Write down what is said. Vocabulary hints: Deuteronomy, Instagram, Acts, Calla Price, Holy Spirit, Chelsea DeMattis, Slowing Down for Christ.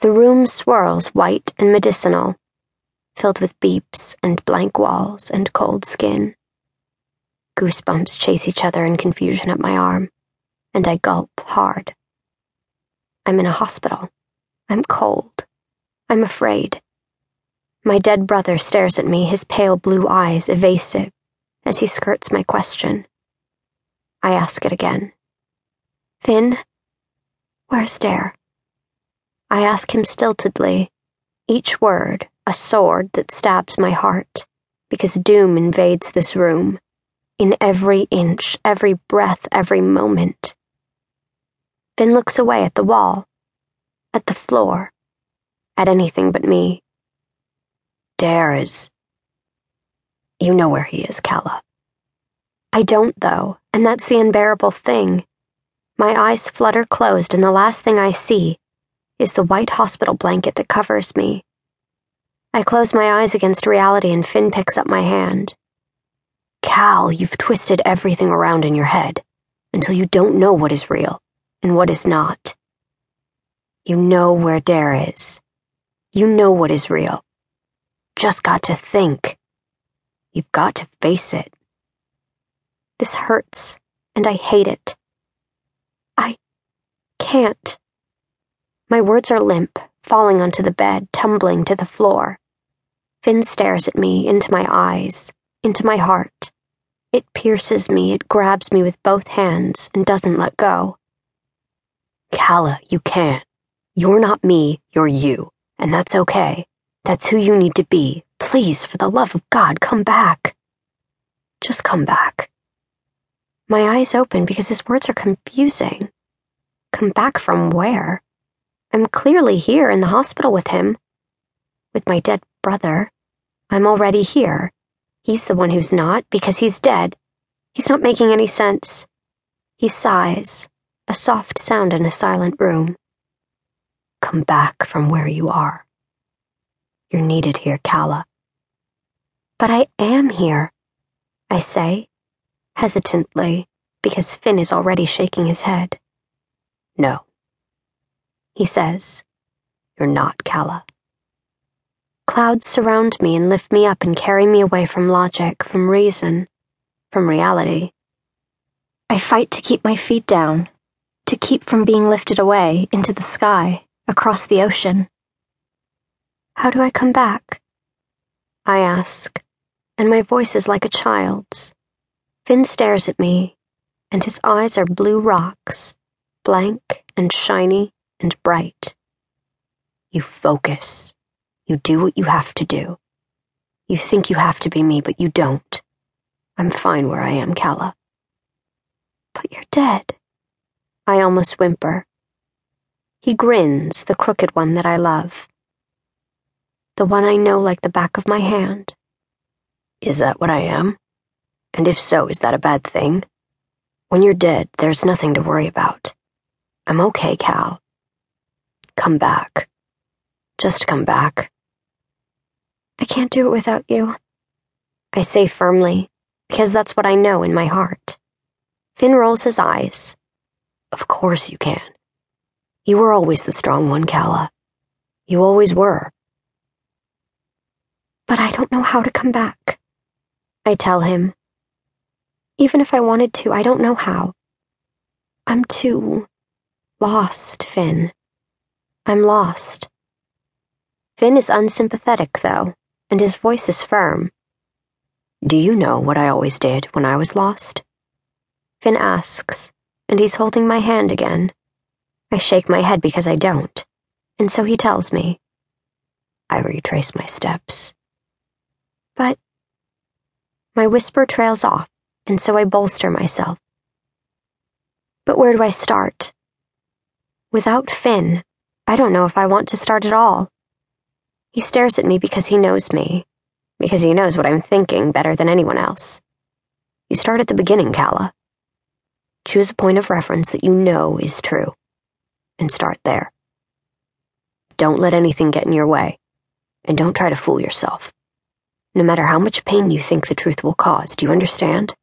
The room swirls white and medicinal, filled with beeps and blank walls and cold skin. Goosebumps chase each other in confusion up my arm, and I gulp hard. I'm in a hospital. I'm cold. I'm afraid. My dead brother stares at me, his pale blue eyes evasive, as he skirts my question. I ask it again. "Finn, where's Dare?" I ask him stiltedly, each word a sword that stabs my heart, because doom invades this room, in every inch, every breath, every moment. Finn looks away at the wall, at the floor, at anything but me. "Dare is... You know where he is, Calla." I don't, though, and that's the unbearable thing. My eyes flutter closed, and the last thing I see is the white hospital blanket that covers me. I close my eyes against reality, and Finn picks up my hand. "Cal, you've twisted everything around in your head until you don't know what is real and what is not. You know where Dare is. You know what is real. Just got to think. You've got to face it." This hurts, and I hate it. I can't. My words are limp, falling onto the bed, tumbling to the floor. Finn stares at me, into my eyes, into my heart. It pierces me, it grabs me with both hands, and doesn't let go. "Calla, you can't. You're not me, you're you, and that's okay. That's who you need to be. Please, for the love of God, come back. Just come back." My eyes open because his words are confusing. Come back from where? I'm clearly here in the hospital with him. With my dead brother. I'm already here. He's the one who's not, because he's dead. He's not making any sense. He sighs, a soft sound in a silent room. "Come back from where you are. You're needed here, Calla." "But I am here," I say, hesitantly, because Finn is already shaking his head. "No," he says. "You're not, Calla." Clouds surround me and lift me up and carry me away from logic, from reason, from reality. I fight to keep my feet down, to keep from being lifted away into the sky, across the ocean. "How do I come back?" I ask, and my voice is like a child's. Finn stares at me, and his eyes are blue rocks, blank and shiny and bright. "You focus. You do what you have to do. You think you have to be me, but you don't. I'm fine where I am, Calla." "But you're dead," I almost whimper. He grins, the crooked one that I love. The one I know like the back of my hand. "Is that what I am? And if so, is that a bad thing? When you're dead, there's nothing to worry about. I'm okay, Cal. Come back. Just come back." "I can't do it without you," I say firmly, because that's what I know in my heart. Finn rolls his eyes. "Of course you can. You were always the strong one, Calla. You always were." "But I don't know how to come back," I tell him. "Even if I wanted to, I don't know how. I'm too lost, Finn. I'm lost." Finn is unsympathetic, though, and his voice is firm. "Do you know what I always did when I was lost?" Finn asks, and he's holding my hand again. I shake my head because I don't, and so he tells me. "I retrace my steps." "But—" My whisper trails off, and so I bolster myself. But where do I start? Without Finn, I don't know if I want to start at all. He stares at me because he knows me, because he knows what I'm thinking better than anyone else. You start at the beginning, Calla. Choose a point of reference that you know is true, and start there. Don't let anything get in your way, and don't try to fool yourself. No matter how much pain you think the truth will cause, do you understand?